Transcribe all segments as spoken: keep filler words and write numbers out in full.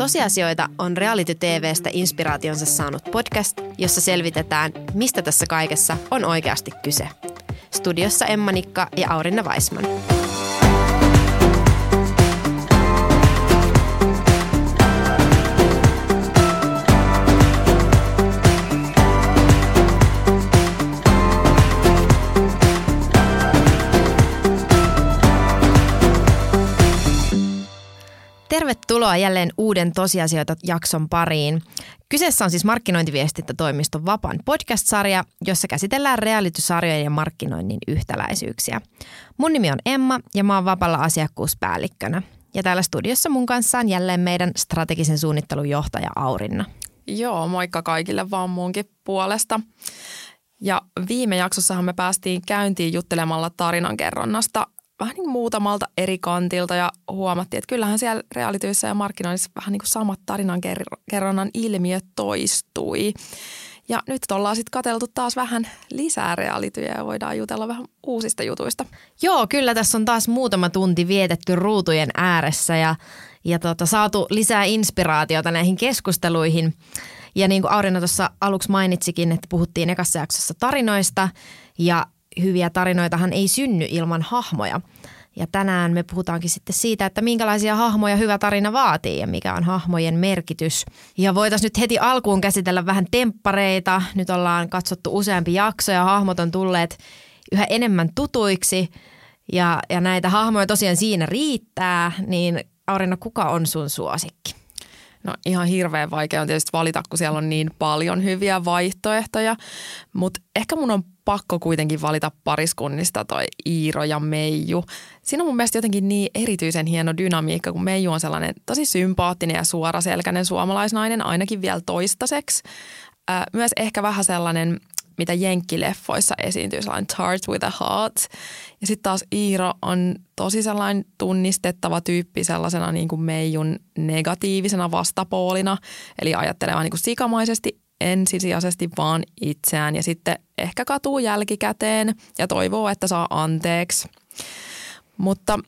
Tosiasioita on reality-tv:stä inspiraationsa saanut podcast, jossa selvitetään, mistä tässä kaikessa on oikeasti kyse. Studiossa Emma Nikka ja Aurinna Vaisman. Tervetuloa jälleen uuden Tosiasioita-jakson pariin. Kyseessä on siis markkinointiviestintätoimiston Vapan podcast-sarja, jossa käsitellään reality-sarjojen ja markkinoinnin yhtäläisyyksiä. Mun nimi on Emma ja mä oon Vapalla asiakkuuspäällikkönä. Ja täällä studiossa mun kanssa on jälleen meidän strategisen suunnittelun johtaja Aurinna. Joo, moikka kaikille vaan munkin puolesta. Ja viime jaksossahan me päästiin käyntiin juttelemalla tarinankerronnasta vähän niin muutamalta eri kantilta ja huomattiin, että kyllähän siellä realityissä ja markkinoinnissa vähän niin kuin samat tarinankerronnan ilmiöt toistui. Ja nyt ollaan sitten katseltu taas vähän lisää realityjä ja voidaan jutella vähän uusista jutuista. Joo, kyllä tässä on taas muutama tunti vietetty ruutujen ääressä ja, ja tota, saatu lisää inspiraatiota näihin keskusteluihin. Ja niin kuin Aurinna tuossa aluksi mainitsikin, että puhuttiin ekassa jaksossa tarinoista ja hyviä tarinoitahan ei synny ilman hahmoja. Ja tänään me puhutaankin sitten siitä, että minkälaisia hahmoja hyvä tarina vaatii ja mikä on hahmojen merkitys. Ja voitaisiin nyt heti alkuun käsitellä vähän temppareita. Nyt ollaan katsottu useampi jakso ja hahmot on tulleet yhä enemmän tutuiksi. Ja, ja näitä hahmoja tosiaan siinä riittää. Niin Aurinna, kuka on sun suosikki? No ihan hirveän vaikea on tietysti valita, kun siellä on niin paljon hyviä vaihtoehtoja. Mutta ehkä mun on pakko kuitenkin valita pariskunnista toi Iiro ja Meiju. Siinä on mun mielestä jotenkin niin erityisen hieno dynamiikka, kun Meiju on sellainen tosi sympaattinen ja suoraselkäinen suomalaisnainen, ainakin vielä toistaiseksi. Myös ehkä vähän sellainen, mitä jenkkileffoissa esiintyy, sellainen tart with a heart. Ja sitten taas Iiro on tosi sellainen tunnistettava tyyppi sellaisena niin kuin Meijun negatiivisena vastapoolina, eli ajattelee vaan niin kuin sikamaisesti ensisijaisesti vaan itseään ja sitten ehkä katuu jälkikäteen ja toivoo, että saa anteeksi. Mutta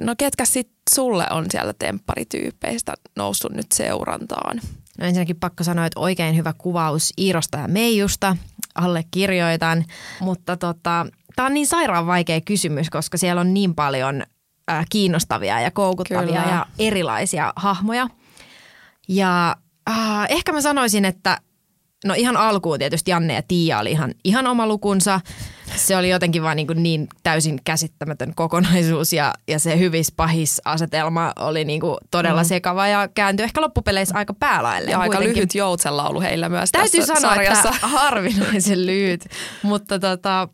no ketkä sitten sulle on siellä tempparityyppeistä noussut nyt seurantaan? No ensinnäkin pakko sanoa, että oikein hyvä kuvaus Iirosta ja Meijusta. Allekirjoitan, mutta tota, tämä on niin sairaan vaikea kysymys, koska siellä on niin paljon ä, kiinnostavia ja koukuttavia Kyllä. ja erilaisia hahmoja. Ja äh, ehkä mä sanoisin, että no ihan alkuun tietysti Janne ja Tiia oli ihan, ihan oma lukunsa. Se oli jotenkin vaan niin, niin täysin käsittämätön kokonaisuus ja, ja se hyvis pahis asetelma oli niin todella mm. sekava ja kääntyi ehkä loppupeleissä aika päälailleen. Ja kuitenkin. Aika lyhyt joutsenlaulu heillä myös Täytyy tässä sanoa, sarjassa. Täytyy sanoa, että harvinaisen lyhyt, mutta tota,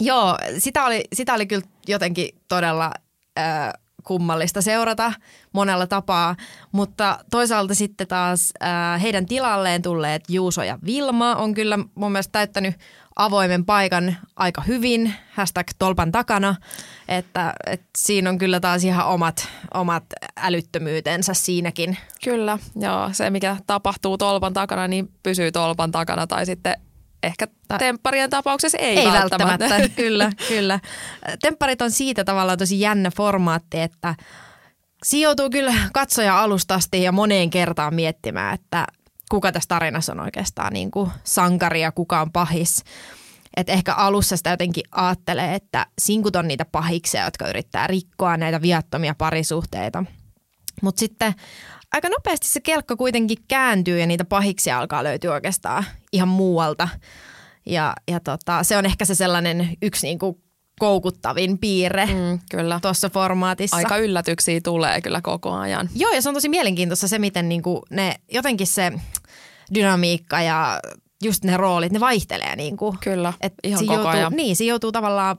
joo, sitä oli, sitä oli kyllä jotenkin todella äh, kummallista seurata monella tapaa, mutta toisaalta sitten taas äh, heidän tilalleen tulleet Juuso ja Vilma on kyllä mun mielestä täyttänyt avoimen paikan aika hyvin, hashtag tolpan takana, että, että siinä on kyllä taas ihan omat, omat älyttömyytensä siinäkin. Kyllä, joo, se mikä tapahtuu tolpan takana, niin pysyy tolpan takana tai sitten ehkä tempparien tapauksessa ei, ei välttämättä. välttämättä. Kyllä, kyllä. Tempparit on siitä tavallaan tosi jännä formaatti, että sijoituu kyllä katsoja alustasti ja moneen kertaan miettimään, että kuka tässä tarinassa on oikeastaan niin kuin sankari ja kuka on pahis. Et ehkä alussa sitä jotenkin ajattelee, että sinkut on niitä pahiksia, jotka yrittää rikkoa näitä viattomia parisuhteita. Mutta sitten aika nopeasti se kelkka kuitenkin kääntyy ja niitä pahiksia alkaa löytyä oikeastaan ihan muualta. Ja, ja tota, se on ehkä se sellainen yksi niin kuin koukuttavin piirre mm, kyllä. tuossa formaatissa. Aika yllätyksiä tulee kyllä koko ajan. Joo, ja se on tosi mielenkiintoista se, miten niinku ne, jotenkin se dynamiikka ja just ne roolit, ne vaihtelee. Niinku. Kyllä, Et ihan koko joutuu, ajan. Niin, se joutuu tavallaan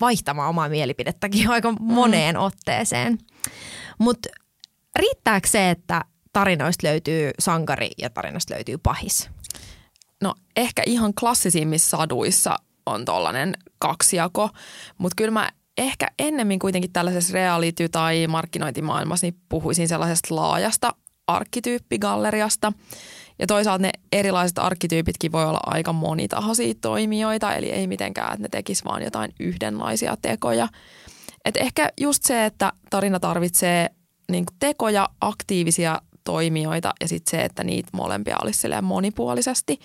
vaihtamaan omaa mielipidettäkin aika moneen mm. otteeseen. Mutta riittääkö se, että tarinoista löytyy sankari ja tarinasta löytyy pahis? No ehkä ihan klassisimmissa saduissa on tollainen kaksijako, mutta kyllä mä ehkä ennemmin kuitenkin tällaisessa reality- tai markkinointimaailmassa niin puhuisin sellaisesta laajasta arkkityyppigalleriasta. Ja toisaalta ne erilaiset arkkityypitkin voi olla aika monitahoisia toimijoita, eli ei mitenkään, että ne tekis vaan jotain yhdenlaisia tekoja. Et ehkä just se, että tarina tarvitsee niin kuin tekoja, aktiivisia toimijoita ja sitten se, että niitä molempia olisi monipuolisesti,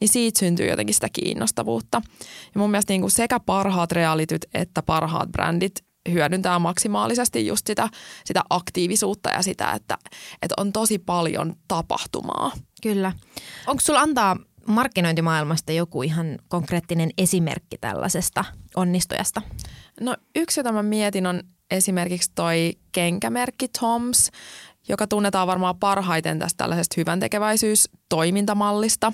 niin siitä syntyy jotenkin sitä kiinnostavuutta. Ja mun mielestä niin kuin sekä parhaat realityt että parhaat brändit hyödyntää maksimaalisesti just sitä, sitä aktiivisuutta ja sitä, että, että on tosi paljon tapahtumaa. Kyllä. Onko sulla antaa markkinointimaailmasta joku ihan konkreettinen esimerkki tällaisesta onnistujasta? No yksi, jota mä mietin, on esimerkiksi toi kenkämerkki TOMS, joka tunnetaan varmaan parhaiten tästä tällaisesta hyväntekeväisyystoimintamallista,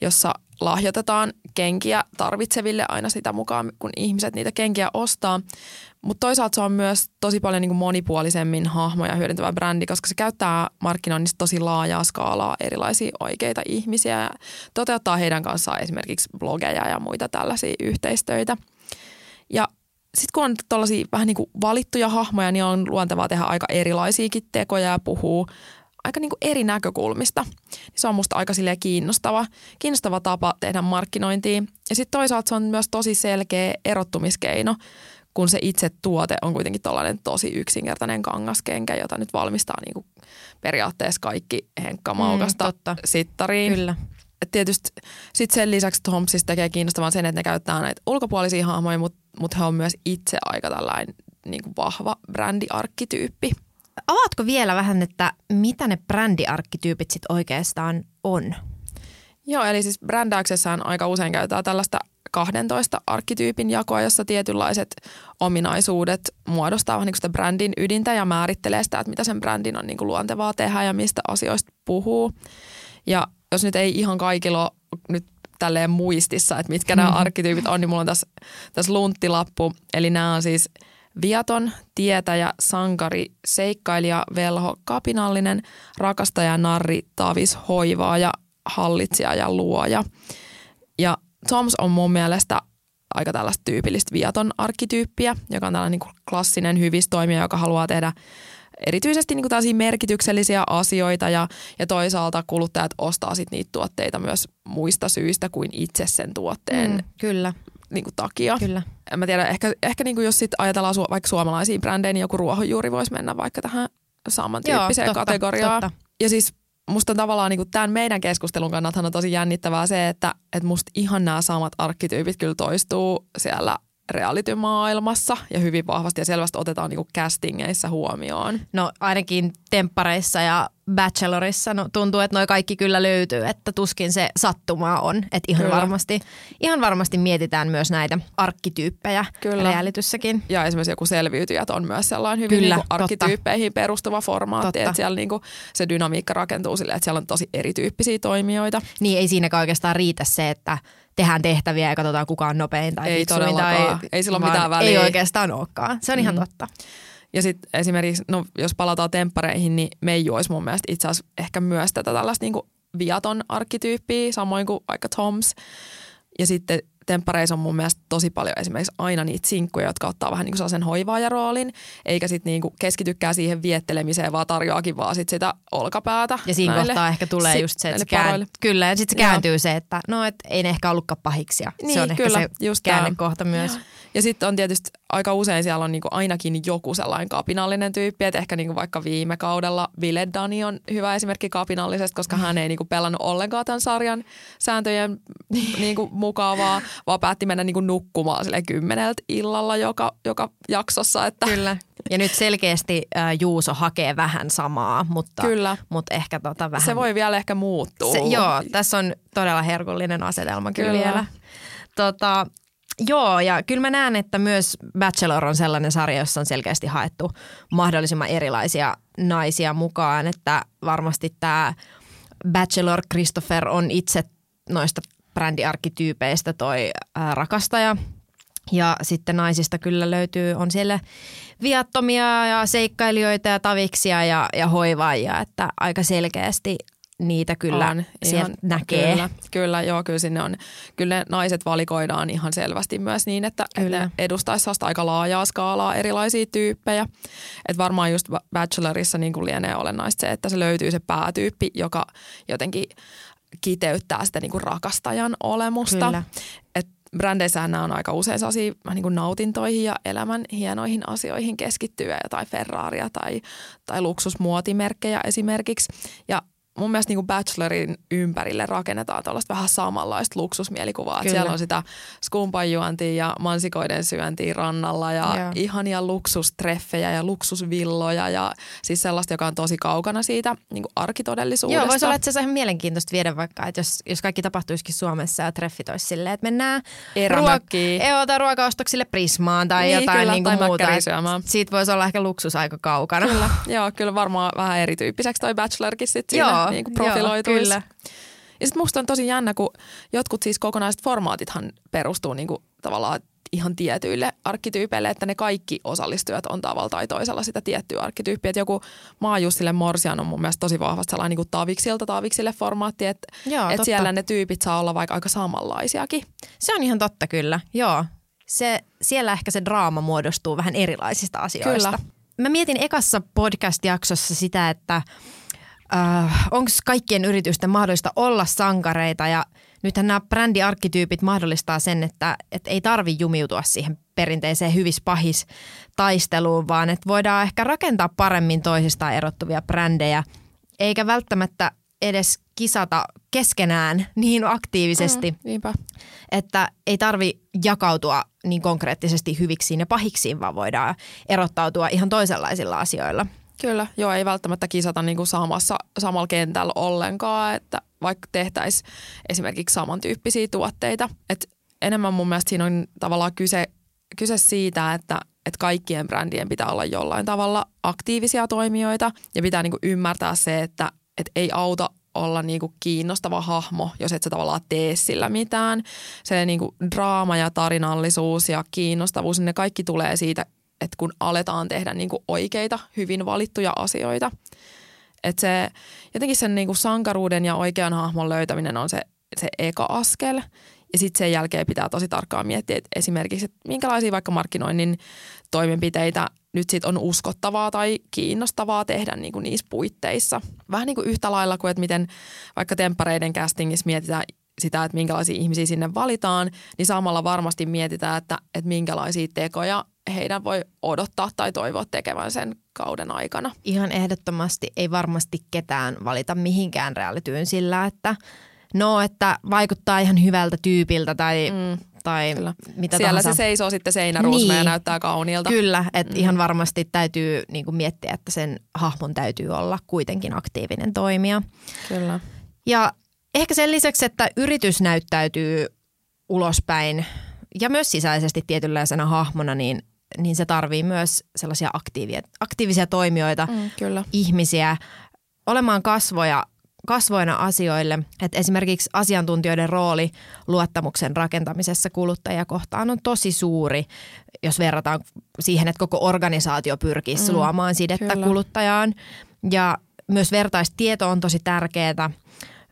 jossa lahjoitetaan kenkiä tarvitseville aina sitä mukaan, kun ihmiset niitä kenkiä ostaa. Mutta toisaalta se on myös tosi paljon niin kuin monipuolisemmin hahmoja hyödyntävä brändi, koska se käyttää markkinoinnissa tosi laajaa skaalaa erilaisia oikeita ihmisiä ja toteuttaa heidän kanssaan esimerkiksi blogeja ja muita tällaisia yhteistöitä. Ja sitten kun on tuollaisia vähän niin kuin valittuja hahmoja, niin on luontevaa tehdä aika erilaisiakin tekoja ja puhua aika niin kuin eri näkökulmista. Se on musta aika kiinnostava, kiinnostava tapa tehdä markkinointia. Ja sitten toisaalta se on myös tosi selkeä erottumiskeino, kun se itse tuote on kuitenkin tollainen tosi yksinkertainen kangaskenkä, jota nyt valmistaa niin kuin periaatteessa kaikki Henkka Maukasta mm, sittariin. Kyllä. Et tietysti sit sen lisäksi Tomsis tekee kiinnostavan sen, että ne käyttää näitä ulkopuolisia hahmoja, mutta mut he on myös itse aika tällainen niin kuin vahva brändiarkkityyppi. Avaatko vielä vähän, että mitä ne brändiarkkityypit sit oikeastaan on? Joo, eli siis brändäyksessään aika usein käytetään tällaista kahdentoista arkkityypin jakoa, jossa tietynlaiset ominaisuudet muodostaa vähän niin kuin sitä brändin ydintä ja määrittelee sitä, että mitä sen brändin on niin kuin luontevaa tehdä ja mistä asioista puhuu. Ja jos nyt ei ihan kaikilla nyt tälleen muistissa, että mitkä nämä arkkityypit on, niin mulla on tässä, tässä lunttilappu. Eli nämä on siis viaton, tietäjä, sankari, seikkailija, velho, kapinallinen, rakastaja, narri, tavis, hoivaaja, hallitsija ja luoja. Ja Toms on mun mielestä aika tällaista tyypillistä viaton arkkityyppiä, joka on tällainen niin klassinen hyvissä toimija, joka haluaa tehdä erityisesti niin tällaisia merkityksellisiä asioita ja, ja toisaalta kuluttajat ostaa sit niitä tuotteita myös muista syistä kuin itse sen tuotteen mm, kyllä. Niin kuin takia. Kyllä. En mä tiedä, ehkä, ehkä niin kuin jos sit ajatellaan su- vaikka suomalaisiin brändeihin, niin joku Ruohonjuuri voisi mennä vaikka tähän samantyyppiseen Joo, totta, kategoriaan. Totta. Ja siis musta tavallaan niin kuin tämän meidän keskustelun kannathan on tosi jännittävää se, että, että musta ihan nämä samat arkkityypit kyllä toistuu siellä reality-maailmassa ja hyvin vahvasti ja selvästi otetaan niinku castingeissa huomioon. No ainakin Temppareissa ja Bachelorissa no, tuntuu, että noi kaikki kyllä löytyy, että tuskin se sattumaa on. Että ihan varmasti, ihan varmasti mietitään myös näitä arkkityyppejä realityssäkin. Ja esimerkiksi joku Selviytyjät on myös sellainen hyvin kyllä, niinku arkkityyppeihin perustuva formaatti, totta. Että siellä niinku se dynamiikka rakentuu silleen, että siellä on tosi erityyppisiä toimijoita. Niin ei siinäkään oikeastaan riitä se, että tehdään tehtäviä ja katsotaan kuka on nopein tai ei todellakaan. Ei, ei sillä ole mitään väliä. Ei oikeastaan olekaan. Se on mm. ihan totta. Ja sitten esimerkiksi, no jos palataan Temppareihin, niin Meiju olisi mun mielestä itse asiassa ehkä myös tätä tällaista niinku viaton arkkityyppiä, samoin kuin vaikka Toms. Ja sitten Temppareissa on mun mielestä tosi paljon esimerkiksi aina niitä sinkkuja, jotka ottaa vähän niinku sellaisen hoivaajaroolin, eikä sitten niinku keskitykään siihen viettelemiseen, vaan tarjoakin vaan sit sitä olkapäätä. Ja siinä näille, kohtaa ehkä tulee sit, just se, että käänt- kyllä, ja sitten se kääntyy ja. Se, että no et ei ne ehkä ollutkaan pahiksia. Niin, se on kyllä, ehkä se käännekohta tämä. Myös. Ja, ja sitten on tietysti aika usein siellä on niinku ainakin joku sellainen kapinallinen tyyppi, että ehkä niinku vaikka viime kaudella Ville Dani on hyvä esimerkki kapinallisesta, koska hän ei niinku pelannut ollenkaan tämän sarjan sääntöjen niinku mukavaa. Vaan päätti mennä niin kuin nukkumaan sille kymmeneltä illalla joka, joka jaksossa. Että. Kyllä. Ja nyt selkeästi äh, Juuso hakee vähän samaa, mutta, kyllä. mutta ehkä tota vähän. Se voi vielä ehkä muuttua. Se, joo, tässä on todella herkullinen asetelma kyllä, kyllä. vielä. Tota, joo, ja kyllä mä näen, että myös Bachelor on sellainen sarja, jossa on selkeästi haettu mahdollisimman erilaisia naisia mukaan. Että varmasti tämä Bachelor Christopher on itse noista brändiarkkityypeistä toi ää, rakastaja ja sitten naisista kyllä löytyy, on siellä viattomia ja seikkailijoita ja taviksia ja, ja hoivaajia, että aika selkeästi niitä kyllä on, sieltä ihan, näkee. Kyllä, kyllä, joo, kyllä sinne on, kyllä naiset valikoidaan ihan selvästi myös niin, että kyllä. edustaisi aika laajaa skaalaa erilaisia tyyppejä. Että varmaan just Bachelorissa niin kuin lienee olennaista se, että se löytyy se päätyyppi, joka jotenkin kiteyttää sitä niinku rakastajan olemusta. Että brändeissähän nämä on aika usein sellaisia niin nautintoihin ja elämän hienoihin asioihin keskittyviä, jotain Ferraria tai, tai luksusmuotimerkkejä esimerkiksi. Ja mun mielestä niin kuin Bachelorin ympärille rakennetaan tuollaista vähän samanlaista luksusmielikuvaa. Siellä on sitä skumpanjuontia ja mansikoiden syöntiä rannalla ja, ja ihania luksustreffejä ja luksusvilloja ja siis sellaista, joka on tosi kaukana siitä niin kuin arkitodellisuudesta. Joo, voisi olla, että se on ihan mielenkiintoista viedä vaikka, että jos, jos kaikki tapahtuisikin Suomessa ja treffit olisi silleen, että mennään ruoka- ruokaostoksille Prismaan tai niin, jotain kyllä, niin kuin tai muuta. Siitä voisi olla ehkä luksus aika kaukana. Kyllä, joo, kyllä varmaan vähän erityyppiseksi toi Bachelorkin sitten siinä. Joo. Niin kuin profiloituisi. Joo, kyllä. Ja sitten musta on tosi jännä, kun jotkut siis kokonaiset formaatithan perustuu niin kuin tavallaan ihan tietyille arkkityypeille, että ne kaikki osallistujat on tavalla tai toisella sitä tiettyä arkkityyppiä. Että joku Maajussille Morsian on mun mielestä tosi vahvasti sellainen niin kuin taviksilta taviksille formaatti, että et siellä ne tyypit saa olla vaikka aika samanlaisiakin. Se on ihan totta kyllä, joo. Se, siellä ehkä se draama muodostuu vähän erilaisista asioista. Kyllä. Mä mietin ekassa podcast-jaksossa sitä, että Uh, onko kaikkien yritysten mahdollista olla sankareita ja nythän nämä brändiarkkityypit mahdollistaa sen, että et ei tarvi jumiutua siihen perinteiseen hyvis-pahis taisteluun, vaan että voidaan ehkä rakentaa paremmin toisistaan erottuvia brändejä eikä välttämättä edes kisata keskenään niin aktiivisesti, mm, niinpä. Että ei tarvi jakautua niin konkreettisesti hyviksiin ja pahiksiin, vaan voidaan erottautua ihan toisenlaisilla asioilla. Kyllä, joo, ei välttämättä kisata niinku samassa, samalla kentällä ollenkaan, että vaikka tehtäisiin esimerkiksi samantyyppisiä tuotteita. Et enemmän mun mielestä siinä on tavallaan kyse, kyse siitä, että et kaikkien brändien pitää olla jollain tavalla aktiivisia toimijoita ja pitää niinku ymmärtää se, että et ei auta olla niinku kiinnostava hahmo, jos et sä tavallaan tee sillä mitään. Se niinku draama ja tarinallisuus ja kiinnostavuus, ne kaikki tulee siitä, että kun aletaan tehdä niinku oikeita, hyvin valittuja asioita. Että se jotenkin sen niinku sankaruuden ja oikean hahmon löytäminen on se, se eka askel. Ja sitten sen jälkeen pitää tosi tarkkaan miettiä, että esimerkiksi, että minkälaisia vaikka markkinoinnin toimenpiteitä nyt sit on uskottavaa tai kiinnostavaa tehdä niinku niissä puitteissa. Vähän niinku yhtä lailla kuin, että miten vaikka temppareiden castingissa mietitään sitä, että minkälaisia ihmisiä sinne valitaan, niin samalla varmasti mietitään, että, että minkälaisia tekoja heidän voi odottaa tai toivoa tekevän sen kauden aikana. Ihan ehdottomasti ei varmasti ketään valita mihinkään realityyn sillä, että no, että vaikuttaa ihan hyvältä tyypiltä tai, mm, tai mitä siellä tahansa. Se seisoo sitten seinäruusma niin. Ja näyttää kauniilta. Kyllä, että mm. ihan varmasti täytyy niin kuin miettiä, että sen hahmon täytyy olla kuitenkin aktiivinen toimija. Kyllä. Ja ehkä sen lisäksi, että yritys näyttäytyy ulospäin ja myös sisäisesti tietynlaisena hahmona, niin niin se tarvii myös sellaisia aktiivia, aktiivisia toimijoita, mm, kyllä. ihmisiä, olemaan kasvoja, kasvoina asioille. Et esimerkiksi asiantuntijoiden rooli luottamuksen rakentamisessa kuluttajia kohtaan on tosi suuri, jos verrataan siihen, että koko organisaatio pyrkisi mm, luomaan sidettä kyllä. kuluttajaan. Ja myös vertaistieto on tosi tärkeää.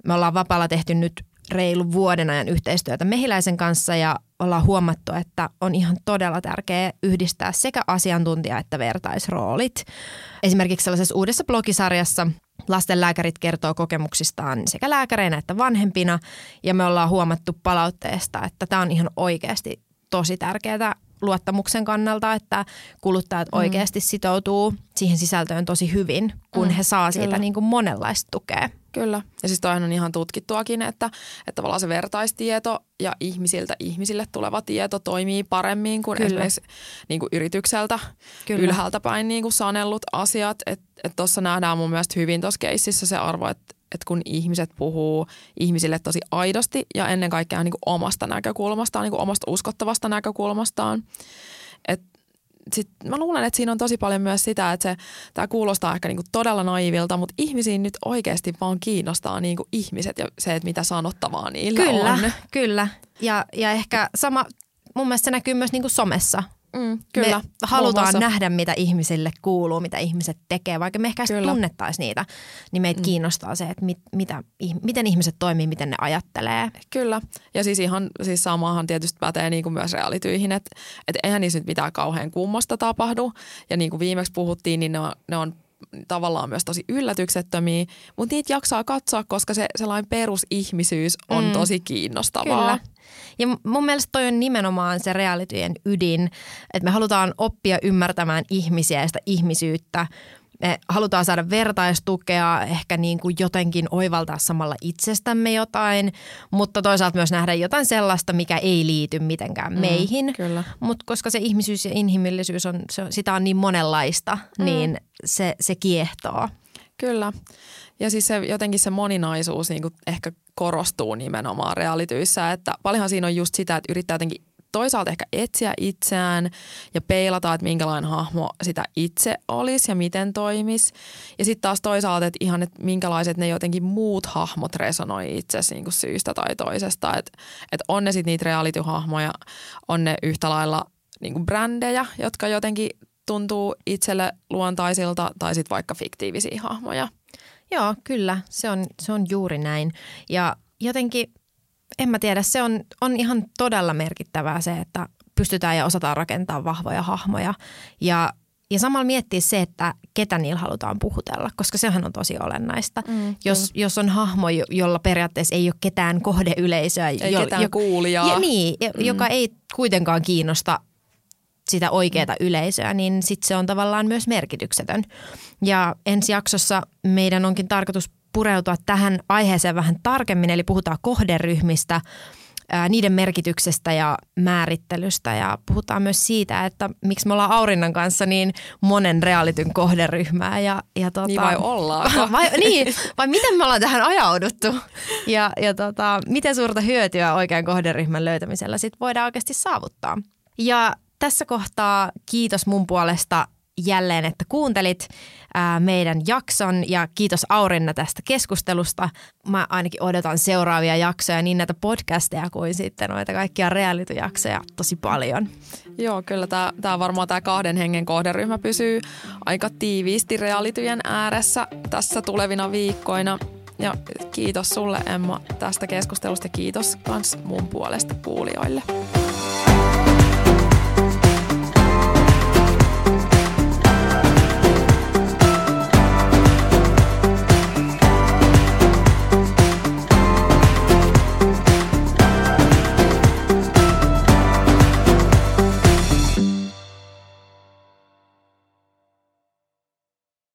Me ollaan Vapalla tehty nyt reilu vuoden ajan yhteistyötä Mehiläisen kanssa ja ollaan huomattu, että on ihan todella tärkeää yhdistää sekä asiantuntija- että vertaisroolit. Esimerkiksi sellaisessa uudessa blogisarjassa lastenlääkärit kertoo kokemuksistaan sekä lääkäreinä että vanhempina. Ja me ollaan huomattu palautteesta, että tämä on ihan oikeasti tosi tärkeää luottamuksen kannalta, että kuluttajat mm. oikeasti sitoutuu siihen sisältöön tosi hyvin, kun mm, he saa kyllä. siitä niin kuin monenlaista tukea. Kyllä. Ja siis toihan on ihan tutkittuakin, että, että tavallaan se vertaistieto ja ihmisiltä ihmisille tuleva tieto toimii paremmin kuin Kyllä. esimerkiksi niin kuin yritykseltä Kyllä. ylhäältä päin niin kuin sanellut asiat. Että tuossa nähdään mun mielestä hyvin tuossa keississä se arvo, että et kun ihmiset puhuu ihmisille tosi aidosti ja ennen kaikkea niin kuin omasta näkökulmastaan, niin kuin omasta uskottavasta näkökulmastaan. Että sitten mä luulen, että siinä on tosi paljon myös sitä, että se, tämä kuulostaa ehkä niinku todella naiivilta, mutta ihmisiin nyt oikeasti vaan kiinnostaa niinku ihmiset ja se, että mitä sanottavaa niillä kyllä, on. Kyllä, kyllä. Ja, ja ehkä sama, mun mielestä se näkyy myös niinku somessa. Mm, kyllä. Me halutaan nähdä, mitä ihmisille kuuluu, mitä ihmiset tekee, vaikka me ehkä sitten tunnettaisiin niitä, niin meitä mm. kiinnostaa se, että mit, mitä, miten ihmiset toimii, miten ne ajattelee. Kyllä, ja siis ihan siis samaahan tietysti pätee niin kuin myös realityihin, että et eihän niissä nyt mitään kauhean kummosta tapahdu, ja niin kuin viimeksi puhuttiin, niin ne on, ne on tavallaan myös tosi yllätyksettömiä, mutta niitä jaksaa katsoa, koska se sellainen perusihmisyys on mm. tosi kiinnostavaa. Kyllä. Ja mun mielestä toi on nimenomaan se realityjen ydin, että me halutaan oppia ymmärtämään ihmisiä ja sitä ihmisyyttä. Me halutaan saada vertaistukea, ehkä niin kuin jotenkin oivaltaa samalla itsestämme jotain, mutta toisaalta myös nähdä jotain sellaista, mikä ei liity mitenkään meihin. Mm, mutta koska se ihmisyys ja inhimillisyys, on, se, sitä on niin monenlaista, mm. niin se, se kiehtoo. Kyllä. Ja siis se, jotenkin se moninaisuus niin kuin ehkä korostuu nimenomaan realityissä, että paljonhan siinä on just sitä, että yrittää jotenkin toisaalta ehkä etsiä itseään ja peilata, että minkälainen hahmo sitä itse olisi ja miten toimisi. Ja sitten taas toisaalta, että ihan, että minkälaiset ne jotenkin muut hahmot resonoi itsesi niin kuin syystä tai toisesta. Että et on ne sitten niitä reality-hahmoja, on ne yhtä lailla niin kuin brändejä, jotka jotenkin tuntuu itselle luontaisilta tai sitten vaikka fiktiivisiä hahmoja. Joo, kyllä. Se on, se on juuri näin. Ja jotenkin... En mä tiedä, se on, on ihan todella merkittävää se, että pystytään ja osataan rakentaa vahvoja hahmoja ja, ja samalla miettiä se, että ketä niillä halutaan puhutella, koska sehän on tosi olennaista. Mm, jos, jos on hahmo, jolla periaatteessa ei ole ketään kohdeyleisöä. Ei jo, ketään jo, kuulijaa. Ja niin, mm. joka ei kuitenkaan kiinnosta sitä oikeata yleisöä, niin sitten se on tavallaan myös merkityksetön. Ja ensi jaksossa meidän onkin tarkoitus pureutua tähän aiheeseen vähän tarkemmin, eli puhutaan kohderyhmistä, ää, niiden merkityksestä ja määrittelystä ja puhutaan myös siitä, että miksi me ollaan Aurinnan kanssa niin monen realityn kohderyhmää. Ja, ja tota, niin vai ollaanko? vai, niin, vai miten me ollaan tähän ajauduttu ja, ja tota, miten suurta hyötyä oikean kohderyhmän löytämisellä sit voidaan oikeasti saavuttaa. Ja tässä kohtaa kiitos mun puolesta jälleen, että kuuntelit ää, meidän jakson ja kiitos Aurinna tästä keskustelusta. Mä ainakin odotan seuraavia jaksoja, niin näitä podcasteja kuin sitten noita kaikkia reality-jaksoja tosi paljon. Joo, kyllä tää, tää varmaan tää kahden hengen kohderyhmä pysyy aika tiiviisti realityjen ääressä tässä tulevina viikkoina. Ja kiitos sulle, Emma, tästä keskustelusta. Kiitos kans mun puolesta kuulijoille.